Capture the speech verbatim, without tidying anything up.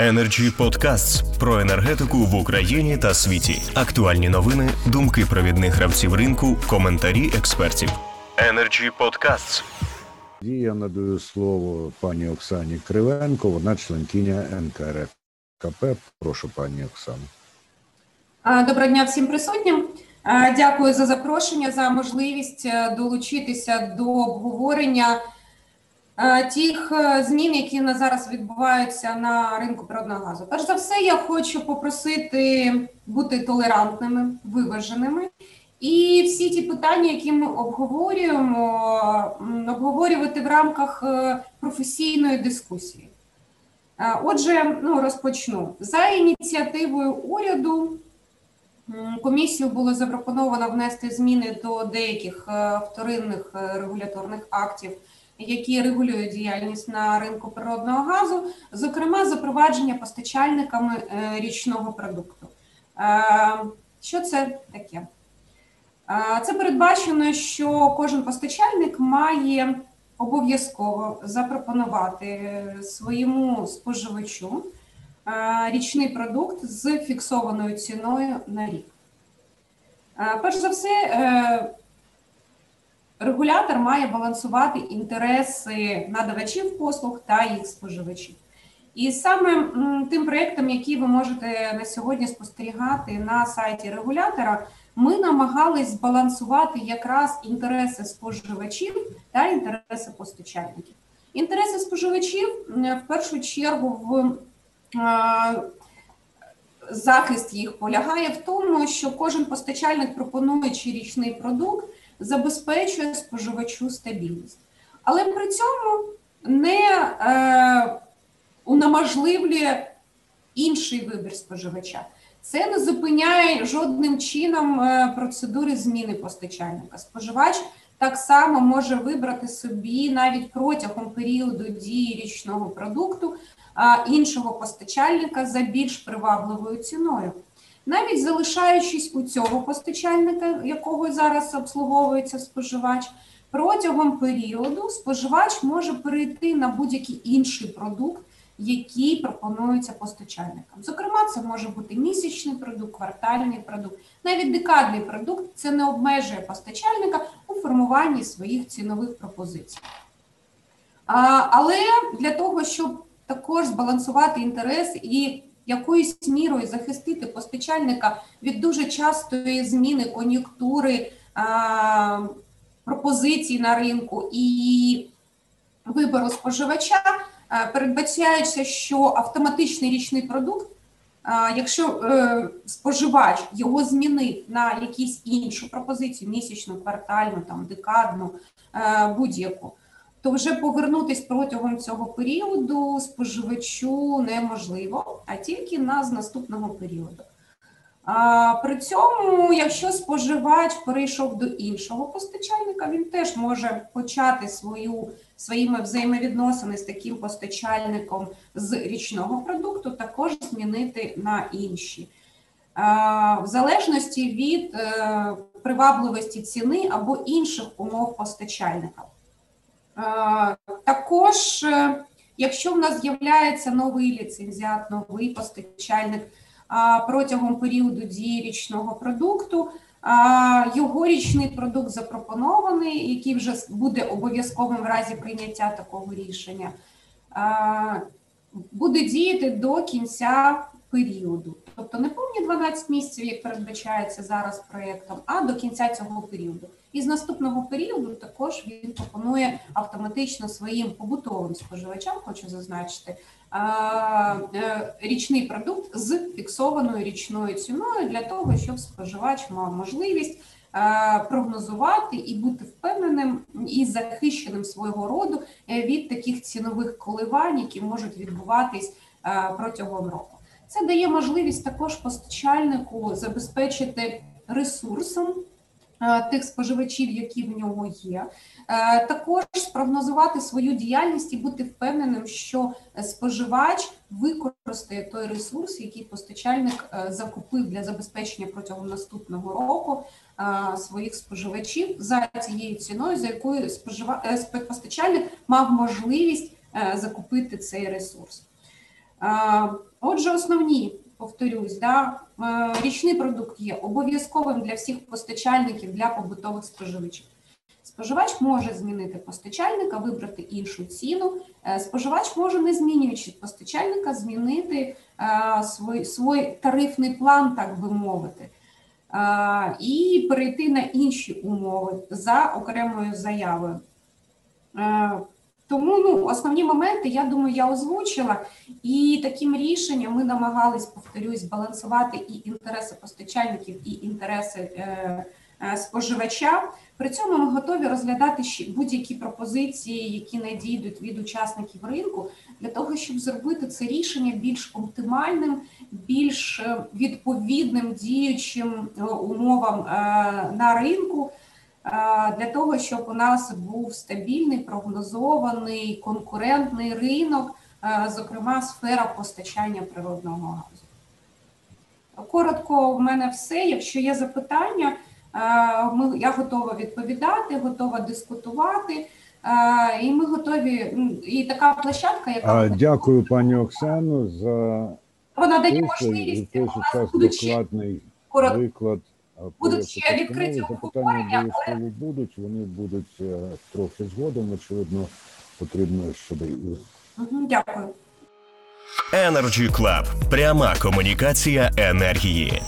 Energy Podcasts про енергетику в Україні та світі. Актуальні новини, думки провідних гравців ринку, коментарі експертів. Energy Podcasts. Я надаю слово пані Оксані Кривенко, вона членкиня ен ка ер е ка пе. Прошу, пані Оксано. Доброго дня всім присутнім. Дякую за запрошення, за можливість долучитися до обговорення тих змін, які на зараз відбуваються на ринку природного газу. Перш за все, я хочу попросити бути толерантними, виваженими. І всі ті питання, які ми обговорюємо, обговорювати в рамках професійної дискусії. Отже, ну, розпочну. За ініціативою уряду комісію було запропоновано внести зміни до деяких вторинних регуляторних актів, які регулюють діяльність на ринку природного газу, зокрема, запровадження постачальниками річного продукту. Що це таке? Це передбачено, що кожен постачальник має обов'язково запропонувати своєму споживачу річний продукт з фіксованою ціною на рік. Перш за все, регулятор має балансувати інтереси надавачів послуг та їх споживачів. І саме тим проєктом, який ви можете на сьогодні спостерігати на сайті регулятора, ми намагались збалансувати якраз інтереси споживачів та інтереси постачальників. Інтереси споживачів в першу чергу в захист їх полягає в тому, що кожен постачальник, пропонуючи річний продукт, забезпечує споживачу стабільність. Але при цьому не е, унеможливлює інший вибір споживача. Це не зупиняє жодним чином процедури зміни постачальника. Споживач так само може вибрати собі навіть протягом періоду дії річного продукту іншого постачальника за більш привабливою ціною. Навіть залишаючись у цього постачальника, якого зараз обслуговується споживач, протягом періоду споживач може перейти на будь-який інший продукт, який пропонується постачальникам. Зокрема, це може бути місячний продукт, квартальний продукт, навіть декадний продукт. Це не обмежує постачальника у формуванні своїх цінових пропозицій. А, але для того, щоб також збалансувати інтереси і якоюсь мірою захистити постачальника від дуже частої зміни кон'юнктури, а, пропозицій на ринку і вибору споживача, а, передбачається, що автоматичний річний продукт, а, якщо е, споживач його змінив на якісь іншу пропозицію, місячну, квартальну, там, декадну, е, будь-яку, то вже повернутися протягом цього періоду споживачу неможливо, а тільки на з наступного періоду. А, при цьому, якщо споживач перейшов до іншого постачальника, він теж може почати свою, своїми взаємовідносини з таким постачальником з річного продукту, також змінити на інші. А, в залежності від е, привабливості ціни або інших умов постачальника. Також, якщо в нас з'являється новий ліцензіат, новий постачальник протягом періоду дії річного продукту, його річний продукт запропонований, який вже буде обов'язковим в разі прийняття такого рішення, буде діяти до кінця періоду. Тобто не повні дванадцять місяців, як передбачається зараз проєктом, а до кінця цього періоду. І з наступного періоду також він пропонує автоматично своїм побутовим споживачам, хочу зазначити, річний продукт з фіксованою річною ціною для того, щоб споживач мав можливість прогнозувати і бути впевненим і захищеним свого роду від таких цінових коливань, які можуть відбуватись протягом року. Це дає можливість також постачальнику забезпечити ресурсом тих споживачів, які в нього є, також спрогнозувати свою діяльність і бути впевненим, що споживач використає той ресурс, який постачальник закупив для забезпечення протягом наступного року своїх споживачів за цією ціною, за якою спожива... постачальник мав можливість закупити цей ресурс. Отже, основні, повторюсь, да, річний продукт є обов'язковим для всіх постачальників, для побутових споживачів. Споживач може змінити постачальника, вибрати іншу ціну. Споживач може, не змінюючи постачальника, змінити свій, свій тарифний план, так би мовити, і перейти на інші умови за окремою заявою. Тому ну, основні моменти, я думаю, я озвучила, і таким рішенням ми намагались, повторюсь, балансувати і інтереси постачальників, і інтереси е, е, споживача. При цьому ми готові розглядати будь-які пропозиції, які надійдуть від учасників ринку, для того, щоб зробити це рішення більш оптимальним, більш відповідним діючим умовам е, на ринку, для того, щоб у нас був стабільний, прогнозований, конкурентний ринок, зокрема, сфера постачання природного газу. Коротко в мене все. Якщо є запитання, я готова відповідати, готова дискутувати, і ми готові, і така площадка, яка... Дякую, пані Оксано, за... Вона дає можливість, у нас будучи... Коротко. Будуть ще відкриті обговорення, але... будуть, вони будуть трохи згодом, очевидно, потрібно, щоб... Дякую. Energy Club. Пряма комунікація енергії.